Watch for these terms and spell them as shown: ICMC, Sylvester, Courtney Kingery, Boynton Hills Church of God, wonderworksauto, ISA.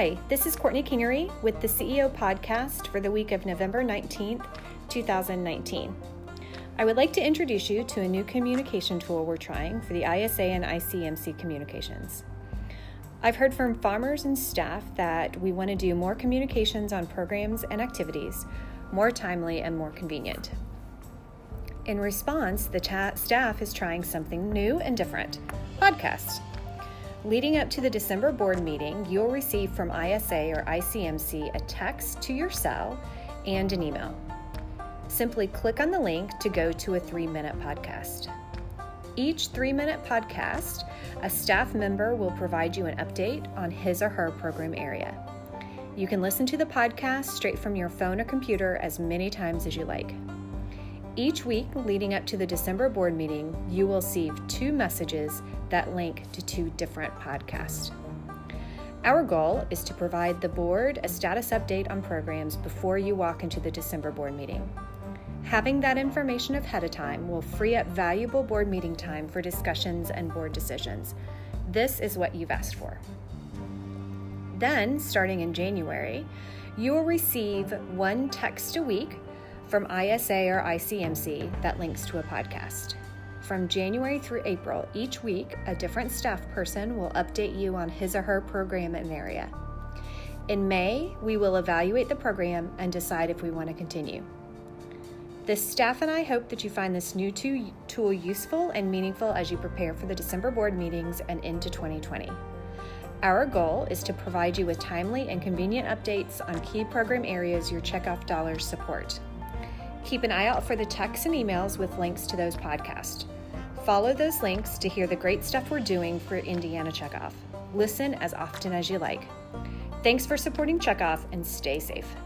Hi, this is Courtney Kingery with the CEO podcast for the week of November 19th, 2019. I would like to introduce you to a new communication tool we're trying for the ISA and ICMC communications. I've heard from farmers and staff that we want to do more communications on programs and activities, more timely and more convenient. In response, the staff is trying something new and different, podcasts. Leading up to the December board meeting, you'll receive from ISA or ICMC a text to your cell and an email. Simply click on the link to go to a 3-minute podcast. Each 3-minute podcast, a staff member will provide you an update on his or her program area. You can listen to the podcast straight from your phone or computer as many times as you like. Each week leading up to the December board meeting, you will receive 2 messages that link to 2 different podcasts. Our goal is to provide the board a status update on programs before you walk into the December board meeting. Having that information ahead of time will free up valuable board meeting time for discussions and board decisions. This is what you've asked for. Then, starting in January, you will receive 1 text a week from ISA or ICMC that links to a podcast. From January through April, each week, a different staff person will update you on his or her program and area. In May, we will evaluate the program and decide if we want to continue. The staff and I hope that you find this new tool useful and meaningful as you prepare for the December board meetings and into 2020. Our goal is to provide you with timely and convenient updates on key program areas your checkoff dollars support. Keep an eye out for the texts and emails with links to those podcasts. Follow those links to hear the great stuff we're doing for Indiana Checkoff. Listen as often as you like. Thanks for supporting Checkoff and stay safe.